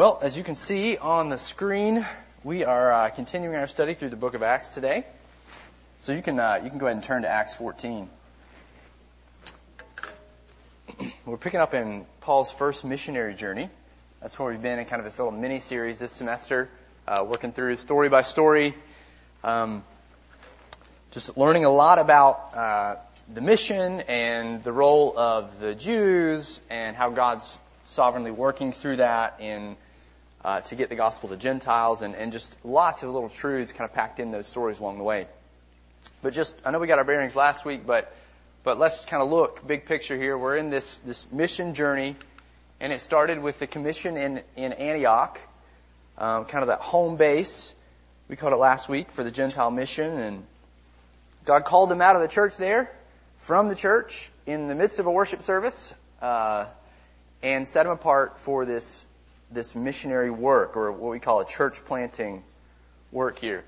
Well, as you can see on the screen, we are continuing our study through the Book of Acts today. So you can go ahead and turn to Acts 14. We're picking up in Paul's first missionary journey. That's where we've been in kind of this little mini-series this semester, working through story by story, just learning a lot about the mission and the role of the Jews and how God's sovereignly working through that in to get the gospel to Gentiles, and just lots of little truths kind of packed in those stories along the way. But just, I know we got our bearings last week, but let's kind of look big picture here. We're in this mission journey, and it started with the commission in Antioch, kind of that home base, we called it last week, for the Gentile mission. And God called them out of the church there, from the church, in the midst of a worship service, and set them apart for this missionary work, or what we call a church planting work here.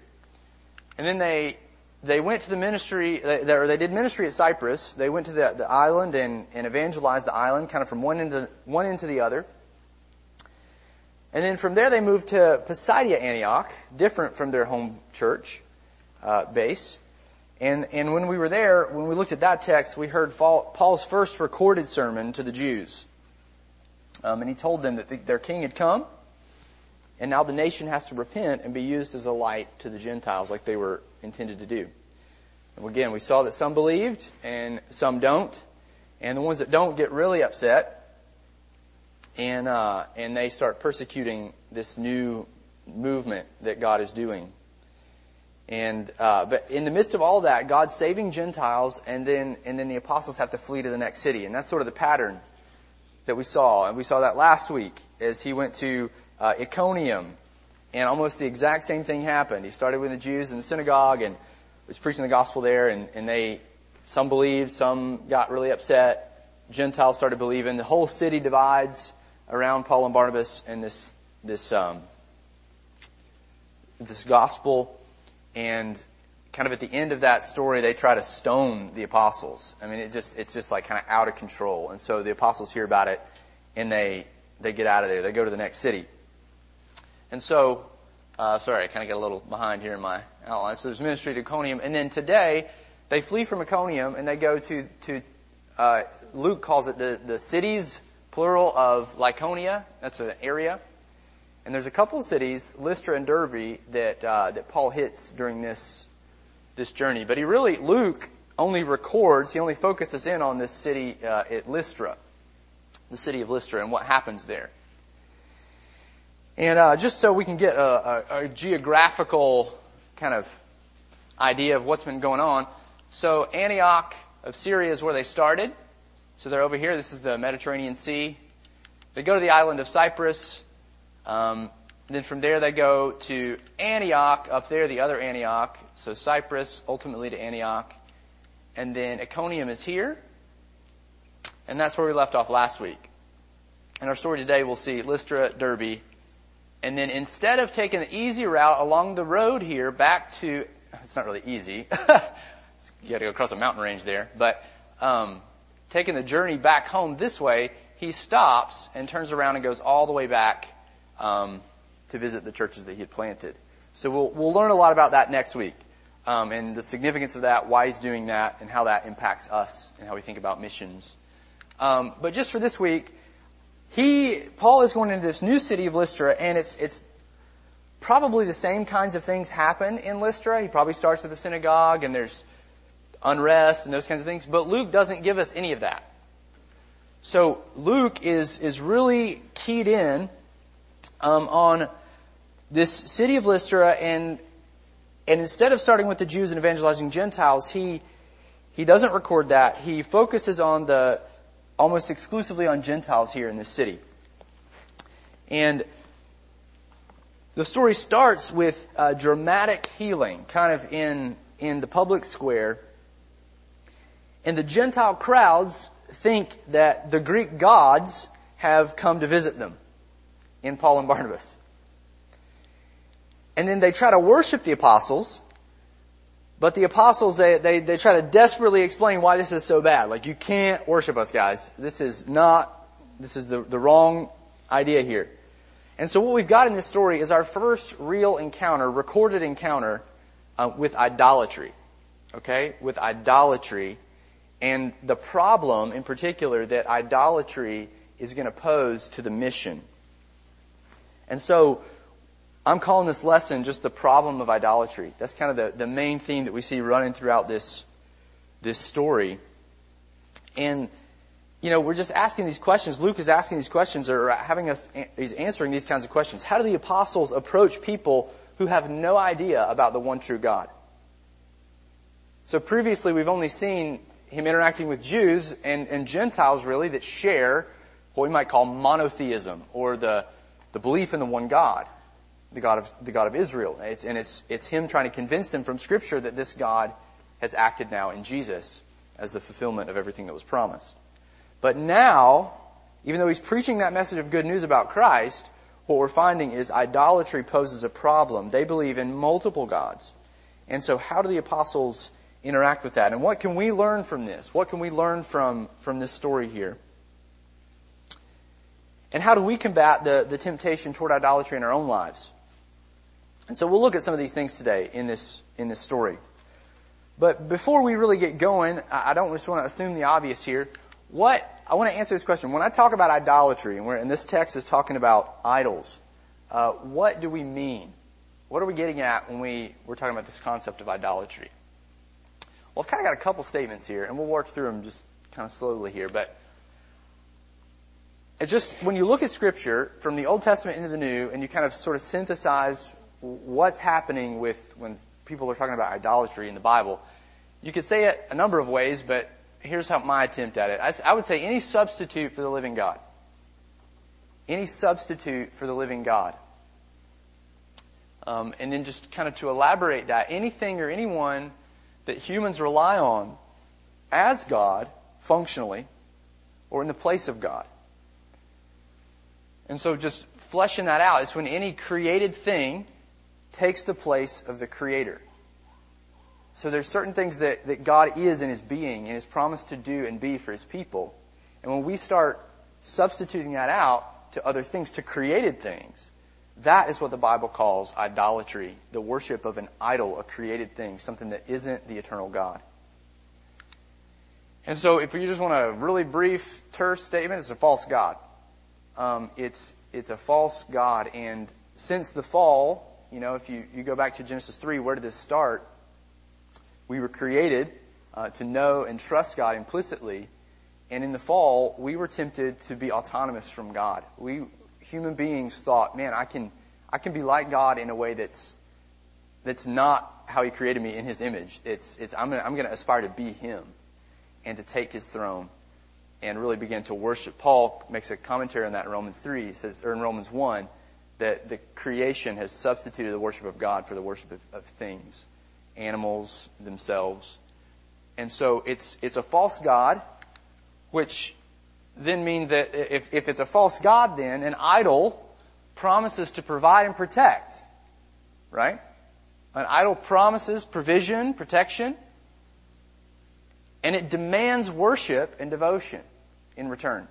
And then they went to the ministry, they did ministry at Cyprus. They went to the island and evangelized the island, kind of from one end to the other. And then from there they moved to Pisidia, Antioch, different from their home church base. And when we were there, when we looked at that text, we heard Paul's first recorded sermon to the Jews. And he told them that their king had come, and now the nation has to repent and be used as a light to the Gentiles like they were intended to do. And again, we saw that some believed and some don't. And the ones that don't get really upset, and they start persecuting this new movement that God is doing. But in the midst of all that, God's saving Gentiles, and then the apostles have to flee to the next city. And that's sort of the pattern that we saw, and we saw that last week as he went to Iconium, and almost the exact same thing happened. He started with the Jews in the synagogue and was preaching the gospel there, and they, some believed, some got really upset. Gentiles started believing. The whole city divides around Paul and Barnabas and this gospel, and kind of at the end of that story, they try to stone the apostles. I mean, it's just like kind of out of control. And so the apostles hear about it, and they get out of there. They go to the next city. And so, sorry, I kind of got a little behind here in my outline. So there's ministry to Iconium. And then today, they flee from Iconium, and they go to Luke calls it the cities, plural, of Lycaonia. That's an area. And there's a couple of cities, Lystra and Derbe, that Paul hits during this journey, but Luke only records. He only focuses in on this city at Lystra, the city of Lystra, and what happens there. And just so we can get a geographical kind of idea of what's been going on, so Antioch of Syria is where they started. So they're over here. This is the Mediterranean Sea. They go to the island of Cyprus. And then from there they go to Antioch, up there, the other Antioch. So Cyprus, ultimately to Antioch. And then Iconium is here. And that's where we left off last week. In our story today, we'll see Lystra, Derbe. And then instead of taking the easy route along the road here back to... It's not really easy. You got to go across a mountain range there. But taking the journey back home this way, he stops and turns around and goes all the way back to visit the churches that he had planted. So we'll learn a lot about that next week, and the significance of that, why he's doing that, and how that impacts us and how we think about missions. But just for this week, Paul is going into this new city of Lystra, and it's probably the same kinds of things happen in Lystra. He probably starts at the synagogue, and there's unrest and those kinds of things. But Luke doesn't give us any of that. So Luke is really keyed in on this city of Lystra, and instead of starting with the Jews and evangelizing Gentiles, he doesn't record that. He focuses on almost exclusively on Gentiles here in this city. And the story starts with a dramatic healing, kind of in the public square. And the Gentile crowds think that the Greek gods have come to visit them in Paul and Barnabas. And then they try to worship the apostles, but the apostles, they try to desperately explain why this is so bad. Like, you can't worship us, guys. This is the wrong idea here. And so what we've got in this story is our first real encounter, recorded encounter, with idolatry. Okay? With idolatry. And the problem in particular that idolatry is going to pose to the mission. And so I'm calling this lesson just the problem of idolatry. That's kind of the main theme that we see running throughout this story. And, you know, we're just asking these questions. Luke is asking these questions, or having us, he's answering these kinds of questions. How do the apostles approach people who have no idea about the one true God? So previously we've only seen him interacting with Jews and Gentiles, really, that share what we might call monotheism, or the belief in the one God, the God of Israel. It's him trying to convince them from Scripture that this God has acted now in Jesus as the fulfillment of everything that was promised. But now, even though he's preaching that message of good news about Christ, what we're finding is idolatry poses a problem. They believe in multiple gods. And so how do the apostles interact with that? And what can we learn from this? What can we learn from this story here? And how do we combat the temptation toward idolatry in our own lives? And so we'll look at some of these things today in this story. But before we really get going, I don't just want to assume the obvious here. I want to answer this question. When I talk about idolatry, and this text is talking about idols, what do we mean? What are we getting at when we're talking about this concept of idolatry? Well, I've kind of got a couple statements here, and we'll work through them just kind of slowly here. But it's just, when you look at Scripture from the Old Testament into the New, and you kind of sort of synthesize what's happening with when people are talking about idolatry in the Bible, you could say it a number of ways, but here's how my attempt at it. I would say any substitute for the living God. Any substitute for the living God. And then just kind of to elaborate that, anything or anyone that humans rely on as God, functionally, or in the place of God. And so just fleshing that out, it's when any created thing takes the place of the Creator. So there's certain things that God is in His being and His promise to do and be for His people. And when we start substituting that out to other things, to created things, that is what the Bible calls idolatry, the worship of an idol, a created thing, something that isn't the eternal God. And so if you just want a really brief, terse statement, it's a false God. It's a false God. And since the fall, you know, if you go back to Genesis 3, where did this start? We were created to know and trust God implicitly. And in the fall, we were tempted to be autonomous from God. Human beings thought, man, I can be like God in a way that's not how He created me in His image. I'm going to aspire to be Him and to take His throne and really begin to worship. Paul makes a commentary on that in Romans 3. He says, or in Romans 1, that the creation has substituted the worship of God for the worship of things, animals themselves. And so it's a false God, which then mean that if it's a false God, then an idol promises to provide and protect, right? An idol promises provision, protection, and it demands worship and devotion in return.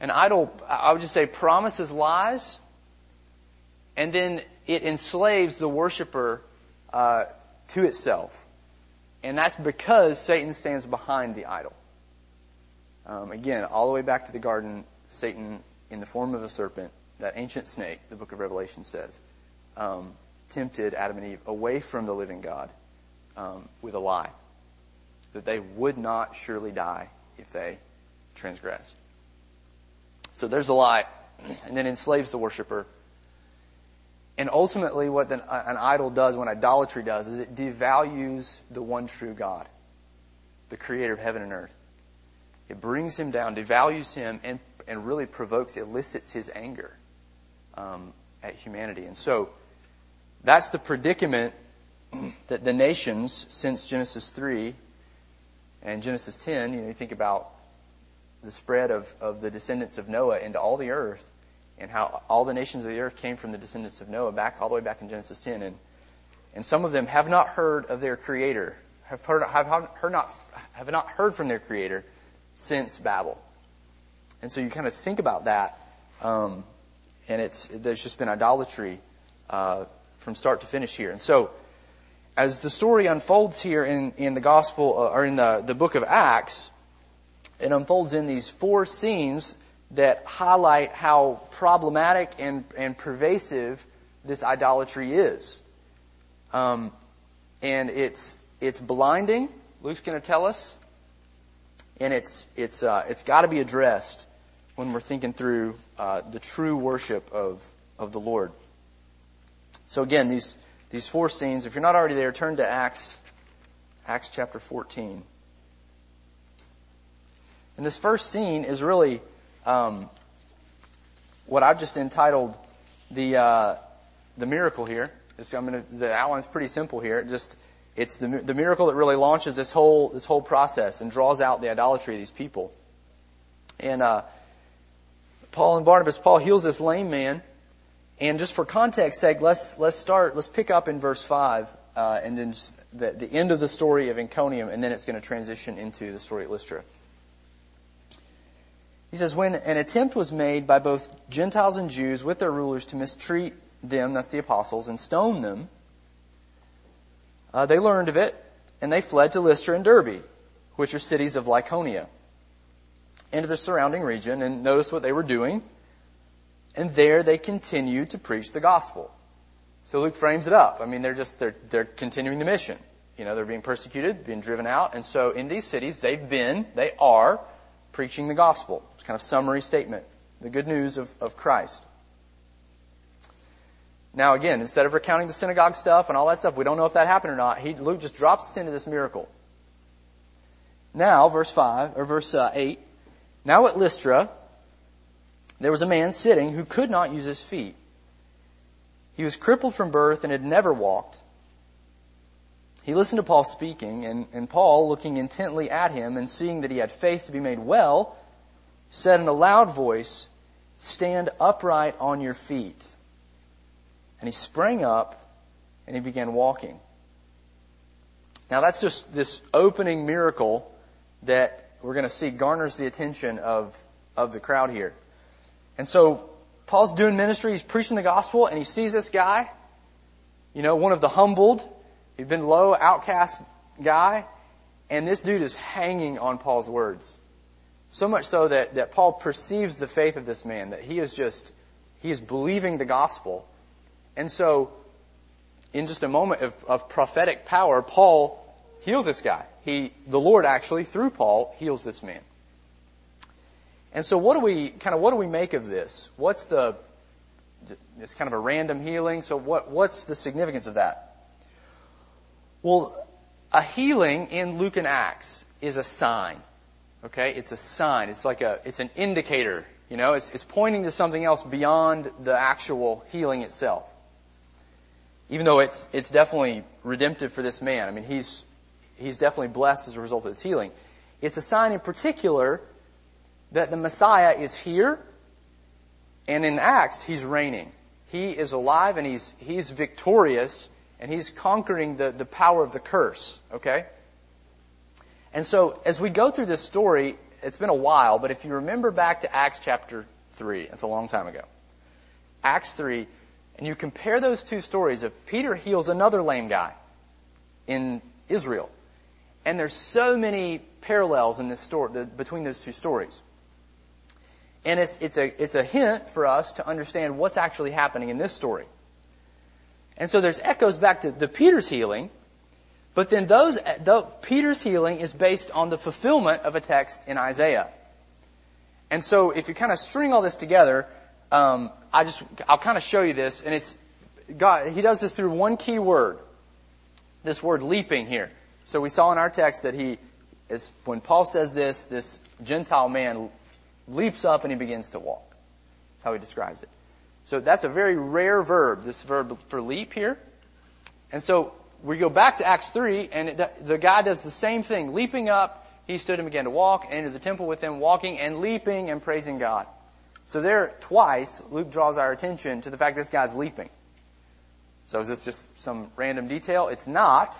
An idol, I would just say, promises lies, and then it enslaves the worshiper to itself. And that's because Satan stands behind the idol. Again, all the way back to the garden, Satan, in the form of a serpent, that ancient snake, the Book of Revelation says, tempted Adam and Eve away from the living God with a lie, that they would not surely die if they transgressed. So there's a lie, and then enslaves the worshiper. And ultimately what an idol does, when idolatry does, is it devalues the one true God, the Creator of heaven and earth. It brings Him down, devalues Him, and really elicits His anger at humanity. And so that's the predicament that the nations, since Genesis 3 and Genesis 10, you think about the spread of the descendants of Noah into all the earth, and how all the nations of the earth came from the descendants of Noah all the way back in Genesis 10. And some of them have not heard of their Creator, have not heard from their Creator since Babel. And so you kind of think about that, and there's just been idolatry from start to finish here. And so as the story unfolds here in the gospel, or in the book of Acts, it unfolds in these four scenes that highlight how problematic and pervasive this idolatry is. And it's blinding, Luke's going to tell us, and it's got to be addressed when we're thinking through the true worship of the Lord. So again, these four scenes, if you're not already there, turn to Acts chapter 14. And this first scene is really what I've just entitled the miracle here. The outline's pretty simple here. It's the miracle that really launches this whole process and draws out the idolatry of these people. And Paul and Barnabas, Paul heals this lame man. And just for context's sake, let's pick up in verse 5, and then the end of the story of Iconium, and then it's going to transition into the story at Lystra. He says, when an attempt was made by both Gentiles and Jews with their rulers to mistreat them, that's the apostles, and stone them, they learned of it, and they fled to Lystra and Derbe, which are cities of Lycaonia, into the surrounding region, and notice what they were doing. And there they continued to preach the gospel. So Luke frames it up. I mean, they're continuing the mission. You know, they're being persecuted, being driven out. And so in these cities, they are preaching the gospel. It's kind of a summary statement. The good news of Christ. Now again, instead of recounting the synagogue stuff and all that stuff, we don't know if that happened or not. Luke just drops us into this miracle. Now, verse 8. Now at Lystra, there was a man sitting who could not use his feet. He was crippled from birth and had never walked. He listened to Paul speaking, and Paul, looking intently at him and seeing that he had faith to be made well, said in a loud voice, "Stand upright on your feet." And he sprang up and he began walking. Now that's just this opening miracle that we're going to see garners the attention of the crowd here. And so Paul's doing ministry, he's preaching the gospel, and he sees this guy, you know, one of the humbled, he'd been low, outcast guy, and this dude is hanging on Paul's words. So much so that Paul perceives the faith of this man, that he is believing the gospel. And so, in just a moment of prophetic power, Paul heals this guy. The Lord actually, through Paul, heals this man. And so what do we make of this? It's kind of a random healing, so what's the significance of that? Well, a healing in Luke and Acts is a sign. Okay? It's a sign. It's an indicator. You know, it's pointing to something else beyond the actual healing itself. Even though it's definitely redemptive for this man. I mean, he's definitely blessed as a result of his healing. It's a sign in particular that the Messiah is here, and in Acts, he's reigning. He is alive, and he's victorious, and he's conquering the power of the curse, okay? And so, as we go through this story, it's been a while, but if you remember back to Acts chapter 3, it's a long time ago. Acts 3, and you compare those two stories of Peter heals another lame guy in Israel, and there's so many parallels in this story, between those two stories. And it's a hint for us to understand what's actually happening in this story. And so there's echoes back to the Peter's healing, but then Peter's healing is based on the fulfillment of a text in Isaiah. And so if you kind of string all this together, I'll kind of show you this, and it's God. He does this through one key word, this word leaping here. So we saw in our text that when Paul says this, this Gentile man leaps up and he begins to walk. That's how he describes it. So that's a very rare verb, this verb for leap here. And so we go back to Acts 3, and the guy does the same thing. Leaping up, he stood and began to walk, entered the temple with them, walking and leaping and praising God. So there, twice, Luke draws our attention to the fact this guy's leaping. So is this just some random detail? It's not.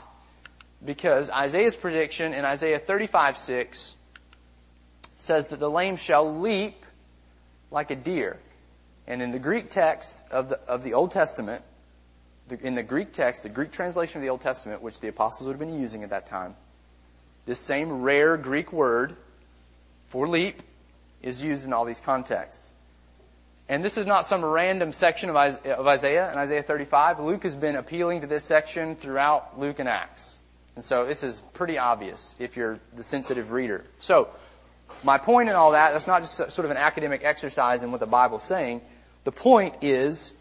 Because Isaiah's prediction in Isaiah 35:6 says that the lame shall leap like a deer. And in the Greek text of the Old Testament, the Greek translation of the Old Testament, which the apostles would have been using at that time, this same rare Greek word for leap is used in all these contexts. And this is not some random section of Isaiah and Isaiah 35. Luke has been appealing to this section throughout Luke and Acts. And so this is pretty obvious if you're the sensitive reader. So my point in all that's not just sort of an academic exercise in what the Bible's saying. The point is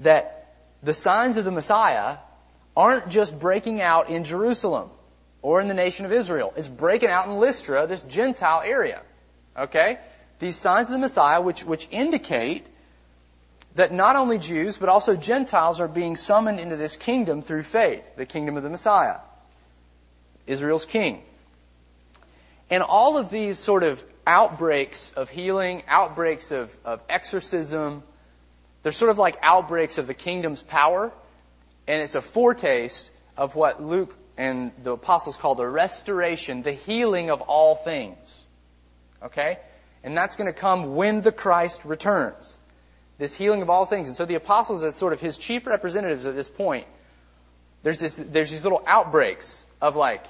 that the signs of the Messiah aren't just breaking out in Jerusalem or in the nation of Israel. It's breaking out in Lystra, this Gentile area. Okay? These signs of the Messiah, which indicate that not only Jews, but also Gentiles are being summoned into this kingdom through faith, the kingdom of the Messiah, Israel's king. And all of these sort of outbreaks of healing, outbreaks of exorcism, they're sort of like outbreaks of the kingdom's power, and it's a foretaste of what Luke and the apostles call the restoration, the healing of all things. Okay? And that's going to come when the Christ returns. This healing of all things. And so the apostles, as sort of his chief representatives at this point, there's these little outbreaks of like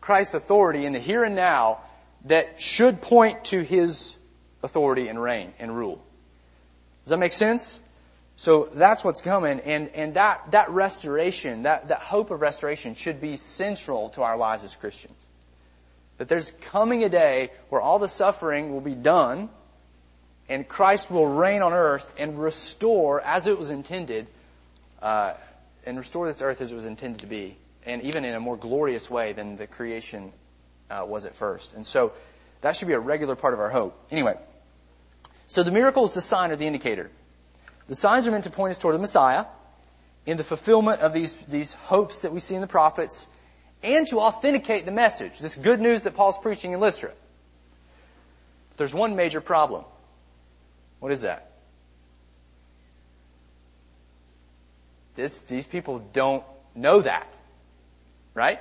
Christ's authority in the here and now that should point to his authority and reign and rule. Does that make sense? So that's what's coming, and that restoration, that hope of restoration should be central to our lives as Christians. That there's coming a day where all the suffering will be done and Christ will reign on earth and restore as it was intended, and restore this earth as it was intended to be, and even in a more glorious way than the creation was at first. And so that should be a regular part of our hope. Anyway, so the miracle is the sign or the indicator. The signs are meant to point us toward the Messiah in the fulfillment of these hopes that we see in the prophets, and to authenticate the message, this good news that Paul's preaching in Lystra. There's one major problem. What is that? These people don't know that, right?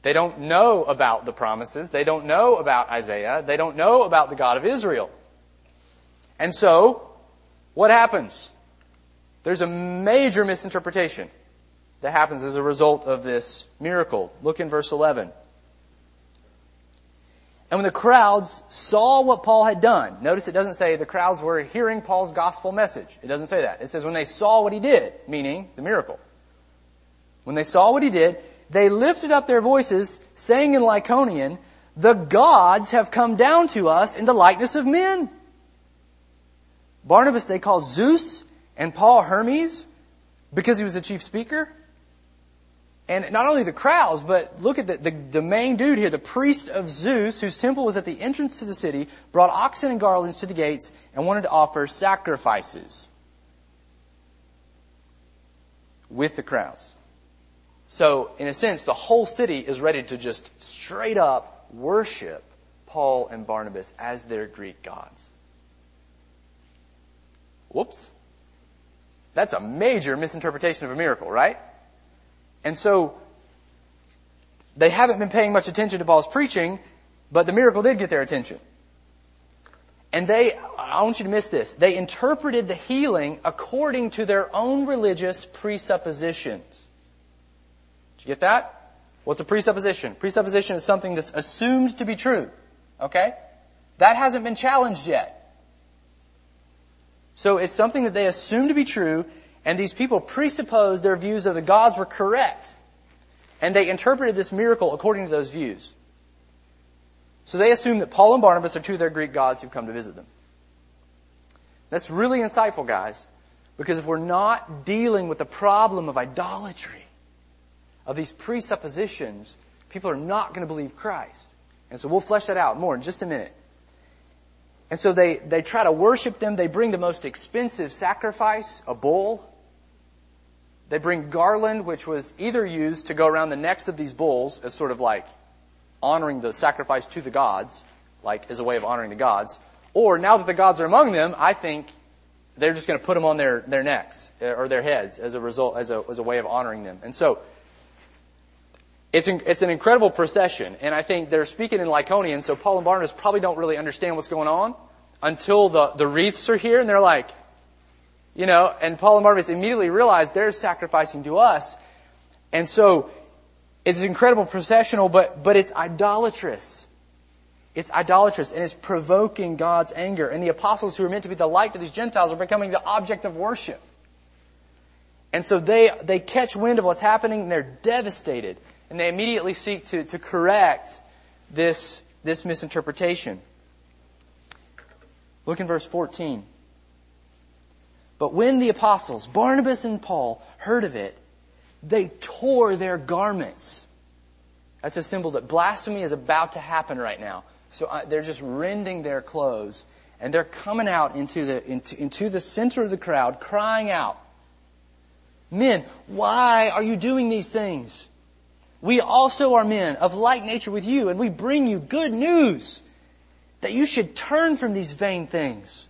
They don't know about the promises. They don't know about Isaiah. They don't know about the God of Israel. And so, what happens? There's a major misinterpretation that happens as a result of this miracle. Look in verse 11. And when the crowds saw what Paul had done, notice it doesn't say the crowds were hearing Paul's gospel message. It doesn't say that. It says when they saw what he did, meaning the miracle. When they saw what he did, they lifted up their voices, saying in Lycaonian, "The gods have come down to us in the likeness of men." Barnabas they called Zeus, and Paul Hermes, because he was the chief speaker. And not only the crowds, but look at the main dude here, the priest of Zeus, whose temple was at the entrance to the city, brought oxen and garlands to the gates and wanted to offer sacrifices with the crowds. So, in a sense, the whole city is ready to just straight up worship Paul and Barnabas as their Greek gods. Whoops. That's a major misinterpretation of a miracle, right? And so, they haven't been paying much attention to Paul's preaching, but the miracle did get their attention. And I want you to miss this, they interpreted the healing according to their own religious presuppositions. Did you get that? What's a presupposition? Presupposition is something that's assumed to be true. Okay? That hasn't been challenged yet. So it's something that they assumed to be true, and these people presupposed their views of the gods were correct. And they interpreted this miracle according to those views. So they assume that Paul and Barnabas are two of their Greek gods who've come to visit them. That's really insightful, guys, because if we're not dealing with the problem of idolatry, of these presuppositions, people are not going to believe Christ. And so we'll flesh that out more in just a minute. And so they try to worship them. They bring the most expensive sacrifice, a bull. They bring garland, which was either used to go around the necks of these bulls as sort of like honoring the sacrifice to the gods, like as a way of honoring the gods. Or now that the gods are among them, I think they're just going to put them on their necks or their heads as a result, as a way of honoring them. And so it's an incredible procession, and I think they're speaking in Lycaonian, so Paul and Barnabas probably don't really understand what's going on, until the wreaths are here, and they're like, you know, and Paul and Barnabas immediately realize they're sacrificing to us. And so it's an incredible processional, but it's idolatrous. It's idolatrous, and it's provoking God's anger. And the apostles who are meant to be the light to these Gentiles are becoming the object of worship. And so they catch wind of what's happening, and they're devastated. And they immediately seek to correct this misinterpretation. Look in verse 14. But when the apostles, Barnabas and Paul, heard of it, they tore their garments. That's a symbol that blasphemy is about to happen right now. So they're just rending their clothes, and they're coming out into the center of the crowd, crying out, "Men, why are you doing these things? We also are men of like nature with you, and we bring you good news that you should turn from these vain things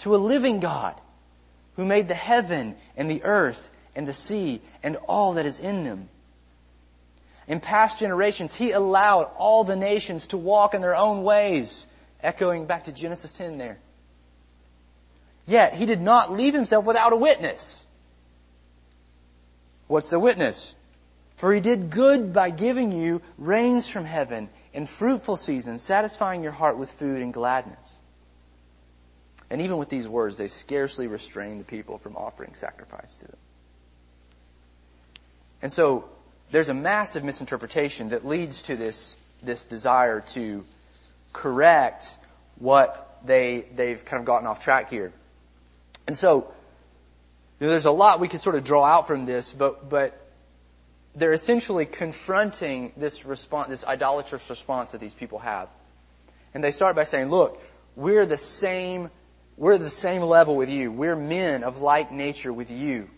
to a living God who made the heaven and the earth and the sea and all that is in them. In past generations, He allowed all the nations to walk in their own ways," echoing back to Genesis 10 there. "Yet He did not leave Himself without a witness." What's the witness? "For He did good by giving you rains from heaven and fruitful seasons, satisfying your heart with food and gladness." And even with these words, they scarcely restrained the people from offering sacrifice to them. And so there's a massive misinterpretation that leads to this desire to correct what they've kind of gotten off track here. And so, you know, there's a lot we could sort of draw out from this, but they're essentially confronting this response, this idolatrous response that these people have. And they start by saying, "Look, we're the same level with you. We're men of like nature with you.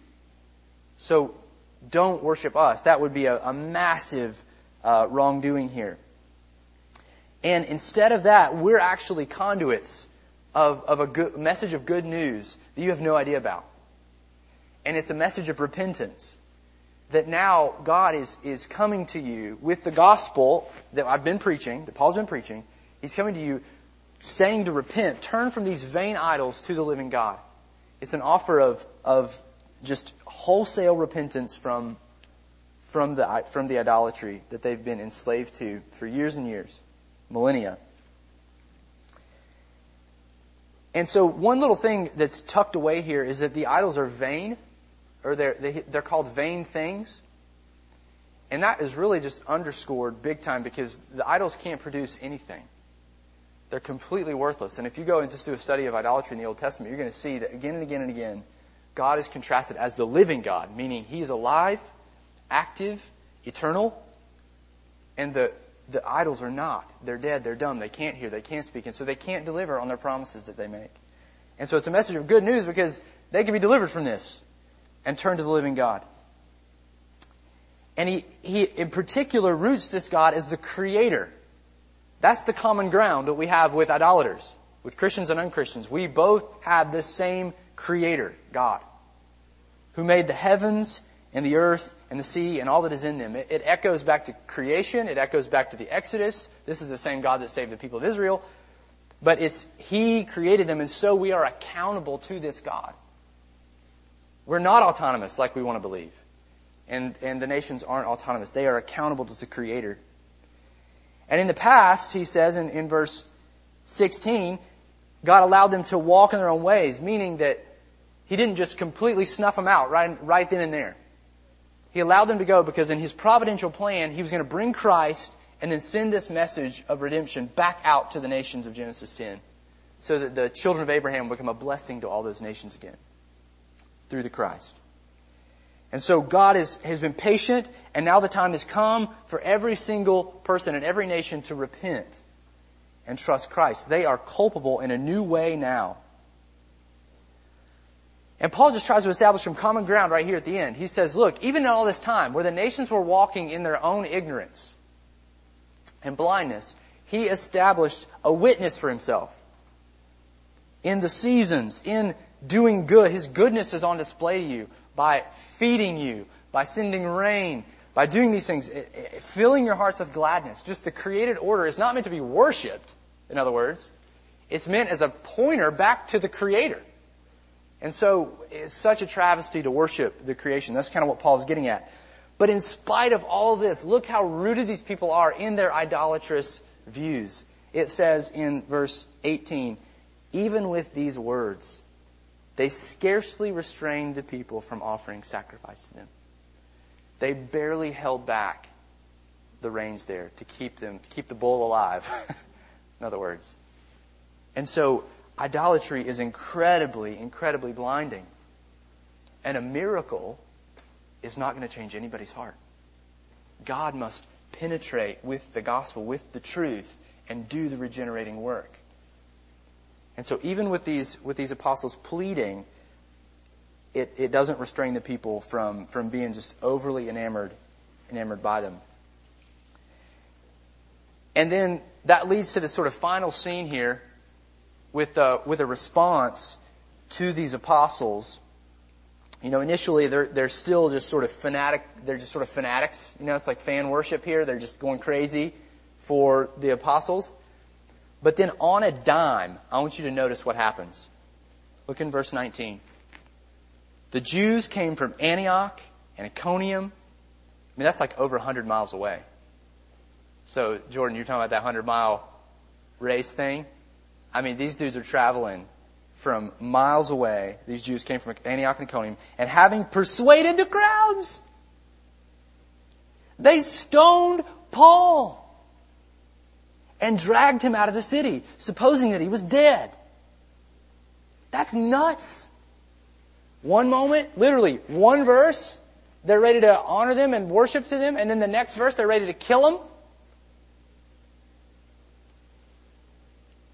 So don't worship us." That would be a massive wrongdoing here. And instead of that, we're actually conduits of a good message of good news that you have no idea about. And it's a message of repentance, that now God is coming to you with the gospel that I've been preaching, that Paul's been preaching. He's coming to you saying to repent, turn from these vain idols to the living God. It's an offer of just wholesale repentance from the idolatry that they've been enslaved to for years and years, millennia. And so one little thing that's tucked away here is that the idols are vain, or they're called vain things. And that is really just underscored big time, because the idols can't produce anything. They're completely worthless. And if you go and just do a study of idolatry in the Old Testament, you're going to see that again and again and again, God is contrasted as the living God, meaning He is alive, active, eternal, and the idols are not. They're dead, they're dumb, they can't hear, they can't speak, and so they can't deliver on their promises that they make. And so it's a message of good news, because they can be delivered from this and turn to the living God. And he in particular roots this God as the creator. That's the common ground that we have with idolaters, with Christians and unchristians. We both have the same creator, God, who made the heavens and the earth and the sea and all that is in them. It echoes back to creation. It echoes back to the Exodus. This is the same God that saved the people of Israel. But it's He created them, and so we are accountable to this God. We're not autonomous like we want to believe. And the nations aren't autonomous. They are accountable to the Creator. And in the past, he says in verse 16, God allowed them to walk in their own ways, meaning that He didn't just completely snuff them out right then and there. He allowed them to go because in His providential plan, He was going to bring Christ and then send this message of redemption back out to the nations of Genesis 10, so that the children of Abraham become a blessing to all those nations again through the Christ. And so God has been patient, and now the time has come for every single person in every nation to repent and trust Christ. They are culpable in a new way now. And Paul just tries to establish some common ground right here at the end. He says, look, even in all this time where the nations were walking in their own ignorance and blindness, He established a witness for Himself in the seasons, in doing good. His goodness is on display to you by feeding you, by sending rain, by doing these things, filling your hearts with gladness. Just the created order is not meant to be worshipped, in other words. It's meant as a pointer back to the Creator. And so it's such a travesty to worship the creation. That's kind of what Paul is getting at. But in spite of all this, look how rooted these people are in their idolatrous views. It says in verse 18, even with these words, they scarcely restrained the people from offering sacrifice to them. They barely held back the reins there to keep the bull alive, in other words. And so idolatry is incredibly, incredibly blinding. And a miracle is not going to change anybody's heart. God must penetrate with the gospel, with the truth, and do the regenerating work. And so even with these apostles pleading, it doesn't restrain the people from being just overly enamored by them. And then that leads to the sort of final scene here with a response to these apostles. You know, initially they're still just sort of fanatic. They're just sort of fanatics. You know, it's like fan worship here. They're just going crazy for the apostles. But then on a dime, I want you to notice what happens. Look in verse 19. The Jews came from Antioch and Iconium. I mean, that's like over 100 miles away. So, Jordan, you're talking about that 100-mile race thing? I mean, these dudes are traveling from miles away. These Jews came from Antioch and Iconium. And having persuaded the crowds, they stoned Paul and dragged him out of the city, supposing that he was dead. That's nuts. One moment, literally one verse, they're ready to honor them and worship to them. And then the next verse, they're ready to kill him.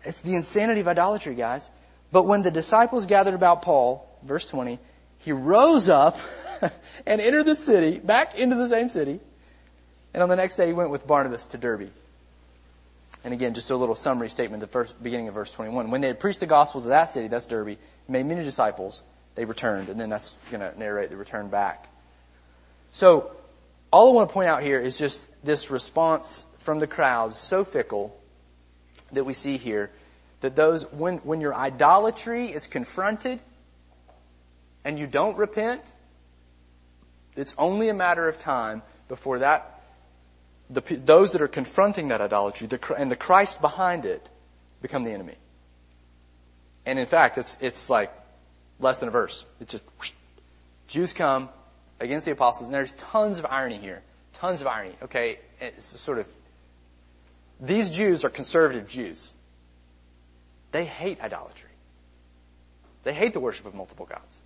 It's the insanity of idolatry, guys. But when the disciples gathered about Paul, verse 20, he rose up and entered the city, back into the same city. And on the next day, he went with Barnabas to Derbe. And again, just a little summary statement, the first beginning of verse 21. When they had preached the gospel to that city, that's Derbe, made many disciples, they returned. And then that's going to narrate the return back. So all I want to point out here is just this response from the crowds, so fickle, that we see here, that those, when your idolatry is confronted and you don't repent, it's only a matter of time before that, those that are confronting that idolatry and the Christ behind it become the enemy. And in fact, it's like less than a verse. It's just, whoosh. Jews come against the apostles, and there's tons of irony here. Tons of irony. Okay, it's sort of, these Jews are conservative Jews. They hate idolatry. They hate the worship of multiple gods.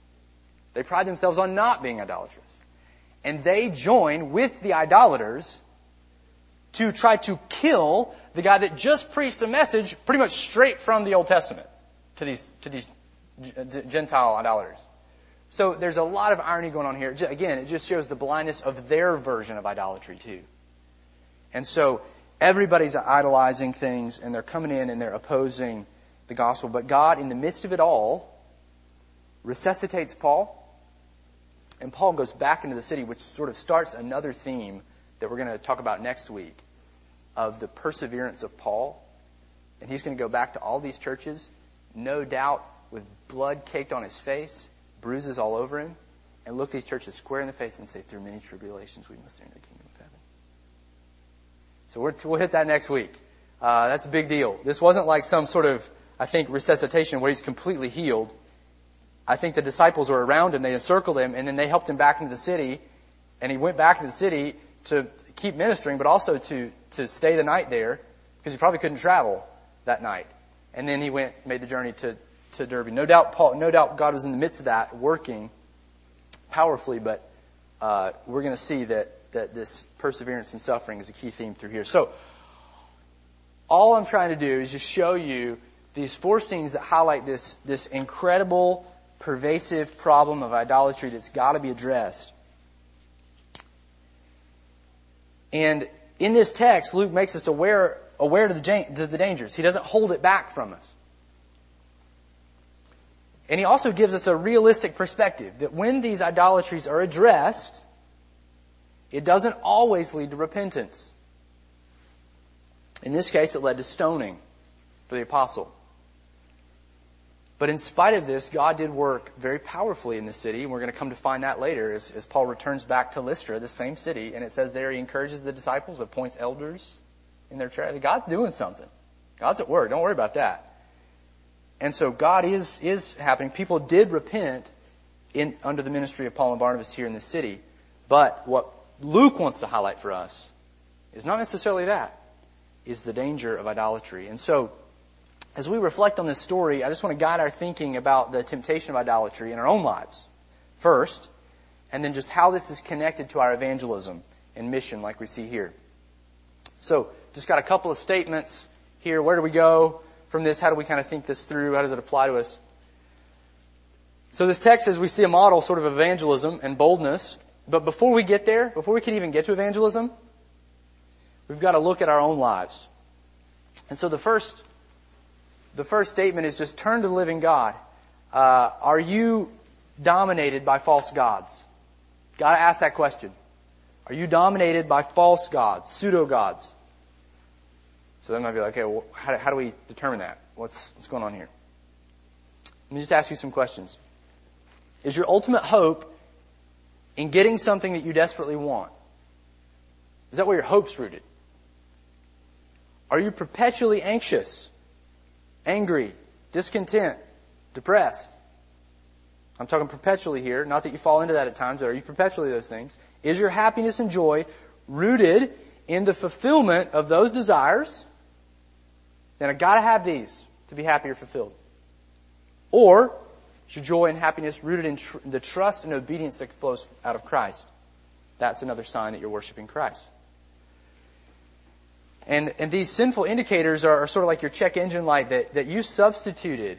They pride themselves on not being idolatrous. And they join with the idolaters to try to kill the guy that just preached a message pretty much straight from the Old Testament to these Gentile idolaters. So there's a lot of irony going on here. Again, it just shows the blindness of their version of idolatry too. And so everybody's idolizing things, and they're coming in and they're opposing the gospel. But God, in the midst of it all, resuscitates Paul. And Paul goes back into the city, which sort of starts another theme that we're going to talk about next week, of the perseverance of Paul. And he's going to go back to all these churches, no doubt with blood caked on his face, bruises all over him, and look these churches square in the face and say, through many tribulations we must enter the kingdom of heaven. So we'll hit that next week. That's a big deal. This wasn't like some sort of, I think, resuscitation where he's completely healed. I think the disciples were around him. They encircled him, and then they helped him back into the city. And he went back into the city to keep ministering, but also to stay the night there because he probably couldn't travel that night. And then he made the journey to Derbe. No doubt God was in the midst of that, working powerfully, but we're going to see that this perseverance and suffering is a key theme through here. So all I'm trying to do is just show you these four scenes that highlight this incredible, pervasive problem of idolatry that's got to be addressed. And in this text, Luke makes us aware to the dangers. He doesn't hold it back from us. And he also gives us a realistic perspective that when these idolatries are addressed, it doesn't always lead to repentance. In this case, it led to stoning for the apostle. But in spite of this, God did work very powerfully in the city. And we're going to come to find that later as Paul returns back to Lystra, the same city. And it says there he encourages the disciples, appoints elders in their church. God's doing something. God's at work. Don't worry about that. And so God is happening. People did repent under the ministry of Paul and Barnabas here in the city. But what Luke wants to highlight for us is not necessarily that, is the danger of idolatry. And so as we reflect on this story, I just want to guide our thinking about the temptation of idolatry in our own lives first, and then just how this is connected to our evangelism and mission like we see here. So just got a couple of statements here. Where do we go from this? How do we kind of think this through? How does it apply to us? So this text says we see a model sort of evangelism and boldness. But before we get there, before we can even get to evangelism, we've got to look at our own lives. And so the first statement is just turn to the living God. Are you dominated by false gods? Got to ask that question. Are you dominated by false gods, pseudo-gods? So they might be like, okay, well, how do we determine that? What's going on here? Let me just ask you some questions. Is your ultimate hope in getting something that you desperately want? Is that where your hope's rooted? Are you perpetually anxious, angry, discontent, depressed? I'm talking perpetually here. Not that you fall into that at times, but are you perpetually those things? Is your happiness and joy rooted in the fulfillment of those desires? Then I gotta have these to be happy or fulfilled. Or is your joy and happiness rooted in the trust and obedience that flows out of Christ? That's another sign that you're worshiping Christ. And these sinful indicators are sort of like your check engine light that you substituted.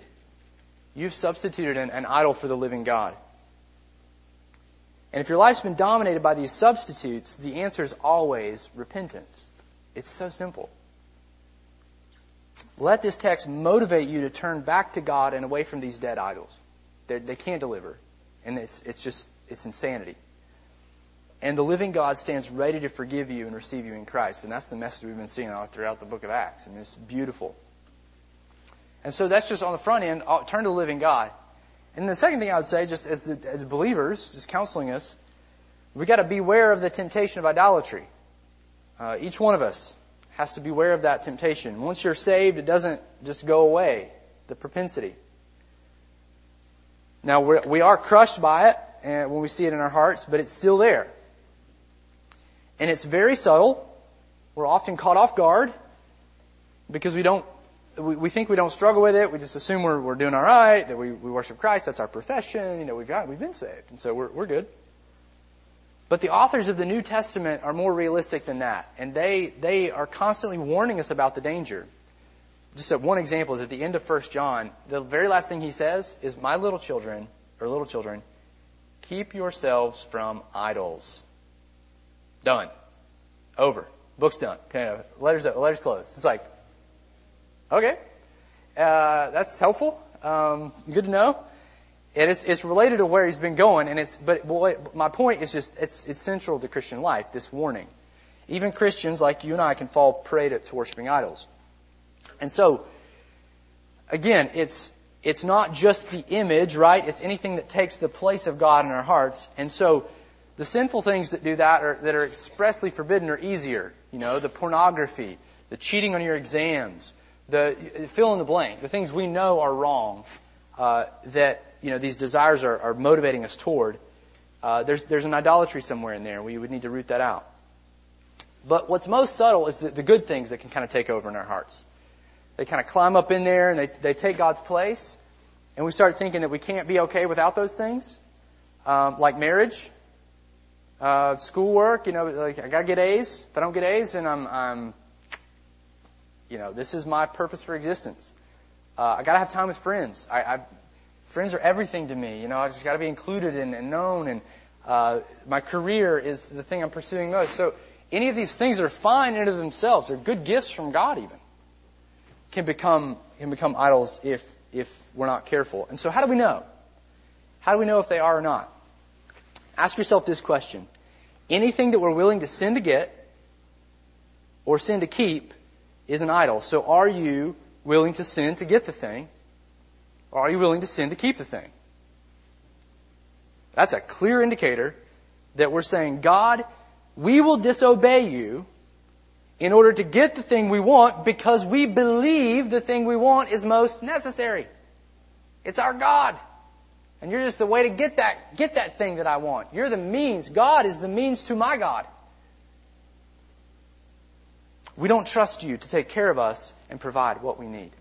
You've substituted an idol for the living God. And if your life's been dominated by these substitutes, the answer is always repentance. It's so simple. Let this text motivate you to turn back to God and away from these dead idols. They can't deliver. And it's insanity. And the living God stands ready to forgive you and receive you in Christ. And that's the message we've been seeing all throughout the book of Acts. And it's beautiful. And so that's just on the front end, turn to the living God. And the second thing I would say, just as believers, just counseling us, we got to beware of the temptation of idolatry. Each one of us has to beware of that temptation. Once you're saved, it doesn't just go away, the propensity. Now, we are crushed by it and when we see it in our hearts, but it's still there. And it's very subtle. We're often caught off guard because we think we don't struggle with it. We just assume we're doing all right, that we worship Christ. That's our profession. You know, we've been saved. And so we're good. But the authors of the New Testament are more realistic than that. And they are constantly warning us about the danger. Just one example is at the end of 1st John, the very last thing he says is, my little children, keep yourselves from idols. Done. Over. Book's done. Okay, letters closed. It's like, okay, that's helpful. Good to know. And it's related to where he's been going, but my point is just it's central to Christian life. This warning, even Christians like you and I can fall prey to worshiping idols. And so, again, it's not just the image, right? It's anything that takes the place of God in our hearts. And so, the sinful things that do that that are expressly forbidden are easier. You know, the pornography, the cheating on your exams, the fill in the blank, the things we know are wrong, that you know these desires are motivating us toward. There's an idolatry somewhere in there. We would need to root that out. But what's most subtle is the good things that can kind of take over in our hearts. They kind of climb up in there and they take God's place, and we start thinking that we can't be okay without those things, like marriage. Schoolwork, you know, like I gotta get A's. If I don't get A's, then I'm, you know, this is my purpose for existence. I gotta have time with friends. Friends are everything to me. You know, I just gotta be included and known. And, my career is the thing I'm pursuing most. So any of these things are fine in and of themselves. They're good gifts from God even. Can become idols if we're not careful. And so how do we know? How do we know if they are or not? Ask yourself this question. Anything that we're willing to sin to get or sin to keep is an idol. So are you willing to sin to get the thing? Or are you willing to sin to keep the thing? That's a clear indicator that we're saying, God, we will disobey you in order to get the thing we want because we believe the thing we want is most necessary. It's our God. And you're just the way to get that thing that I want. You're the means. God is the means to my God. We don't trust you to take care of us and provide what we need.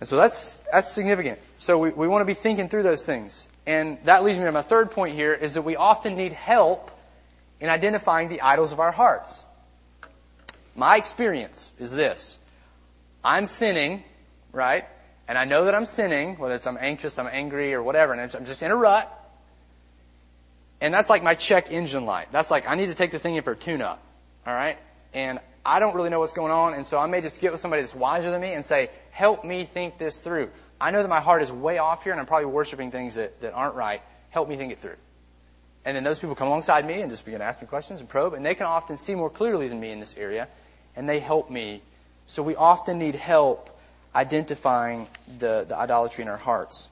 And so that's significant. So we want to be thinking through those things. And that leads me to my third point here, is that we often need help in identifying the idols of our hearts. My experience is this. I'm sinning, right? And I know that I'm sinning, whether it's I'm anxious, I'm angry, or whatever, and I'm just in a rut. And that's like my check engine light. That's like, I need to take this thing in for a tune-up, all right? And I don't really know what's going on, and so I may just get with somebody that's wiser than me and say, help me think this through. I know that my heart is way off here, and I'm probably worshiping things that aren't right. Help me think it through. And then those people come alongside me and just begin to ask me questions and probe, and they can often see more clearly than me in this area, and they help me. So we often need help identifying the idolatry in our hearts.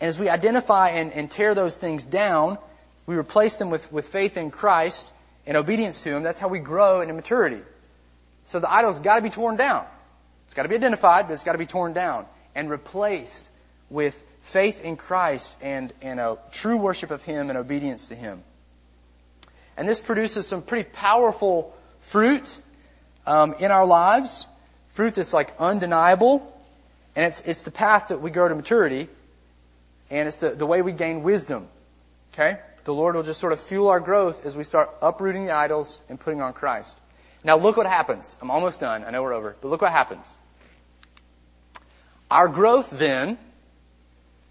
And as we identify and tear those things down, we replace them with faith in Christ and obedience to Him. That's how we grow into maturity. So the idol's got to be torn down. It's got to be identified, but it's got to be torn down and replaced with faith in Christ and a true worship of Him and obedience to Him. And this produces some pretty powerful fruit in our lives, fruit that's like undeniable, and it's the path that we grow to maturity, and it's the way we gain wisdom. Okay? The Lord will just sort of fuel our growth as we start uprooting the idols and putting on Christ. Now look what happens. I'm almost done. I know we're over. But look what happens. Our growth then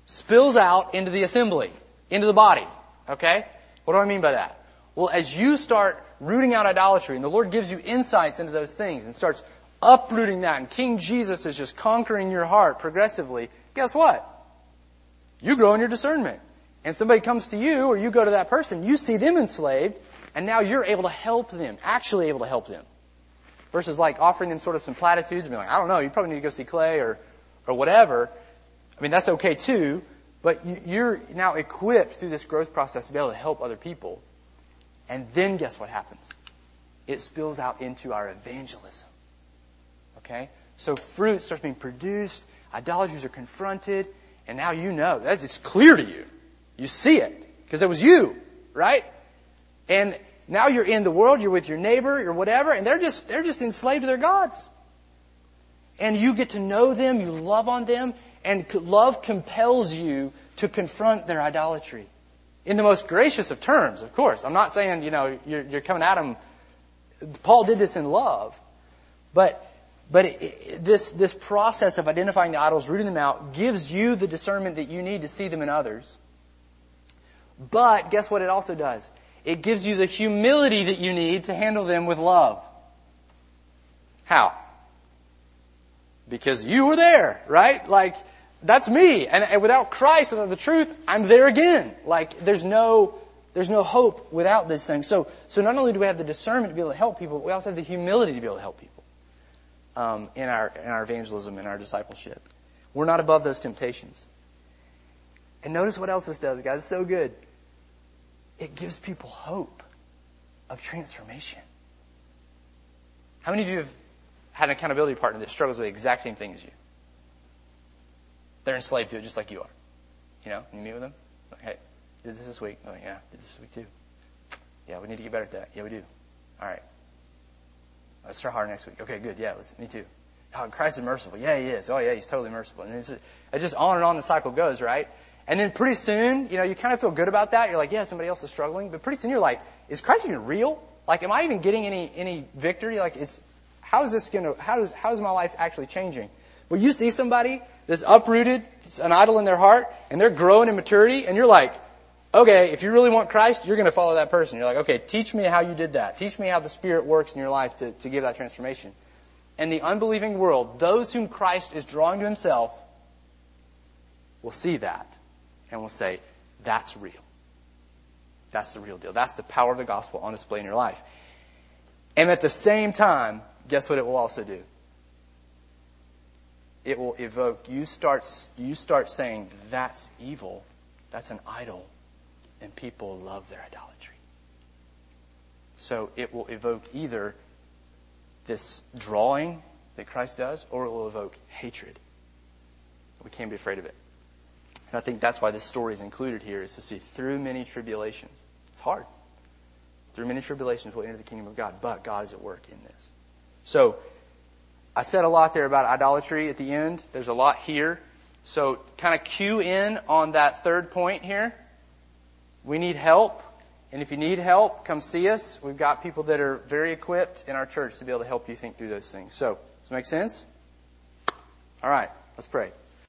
spills out into the assembly, into the body. Okay? What do I mean by that? Well, as you start rooting out idolatry, and the Lord gives you insights into those things and starts uprooting that, and King Jesus is just conquering your heart progressively, guess what? You grow in your discernment. And somebody comes to you, or you go to that person, you see them enslaved, and now you're able to help them, actually able to help them. Versus like offering them sort of some platitudes and being like, I don't know, you probably need to go see Clay or whatever. I mean, that's okay too, but you're now equipped through this growth process to be able to help other people. And then guess what happens? It spills out into our evangelism. Okay? So fruit starts being produced, idolatries are confronted, and now you know. That it's clear to you. You see it. Because it was you, right? And now you're in the world, you're with your neighbor, you're whatever, and they're just enslaved to their gods. And you get to know them, you love on them, and love compels you to confront their idolatry. In the most gracious of terms, of course. I'm not saying, you're coming at them. Paul did this in love. But this process of identifying the idols, rooting them out, gives you the discernment that you need to see them in others. But guess what it also does? It gives you the humility that you need to handle them with love. How? Because you were there, right? Like, that's me. And without Christ, without the truth, I'm there again. Like, there's no hope without this thing. So not only do we have the discernment to be able to help people, but we also have the humility to be able to help people. In our evangelism, in our discipleship. We're not above those temptations. And notice what else this does, guys. It's so good. It gives people hope of transformation. How many of you have had an accountability partner that struggles with the exact same thing as you? They're enslaved to it just like you are. You meet with them. Like, hey, did this week. I'm like, yeah, did this week too. Yeah, we need to get better at that. Yeah, we do. All right. Let's try harder next week. Okay, good. Yeah, me too. Oh, Christ is merciful. Yeah, He is. Oh, yeah, He's totally merciful. And it's just on and on the cycle goes, right? And then pretty soon, you kind of feel good about that. You're like, yeah, somebody else is struggling. But pretty soon you're like, is Christ even real? Like, am I even getting any victory? Like, how is my life actually changing? Well, you see somebody that's uprooted, an idol in their heart, and they're growing in maturity, and you're like, okay, if you really want Christ, you're going to follow that person. You're like, okay, teach me how you did that. Teach me how the Spirit works in your life to give that transformation. And the unbelieving world, those whom Christ is drawing to Himself, will see that and will say, that's real. That's the real deal. That's the power of the gospel on display in your life. And at the same time, guess what it will also do? it will evoke, you start saying, that's evil, that's an idol, and people love their idolatry. So it will evoke either this drawing that Christ does, or it will evoke hatred. We can't be afraid of it. And I think that's why this story is included here, is to see through many tribulations. It's hard. Through many tribulations we'll enter the kingdom of God, but God is at work in this. So, I said a lot there about idolatry at the end. There's a lot here. So, kind of cue in on that third point here. We need help. And if you need help, come see us. We've got people that are very equipped in our church to be able to help you think through those things. So, does that make sense? All right, let's pray.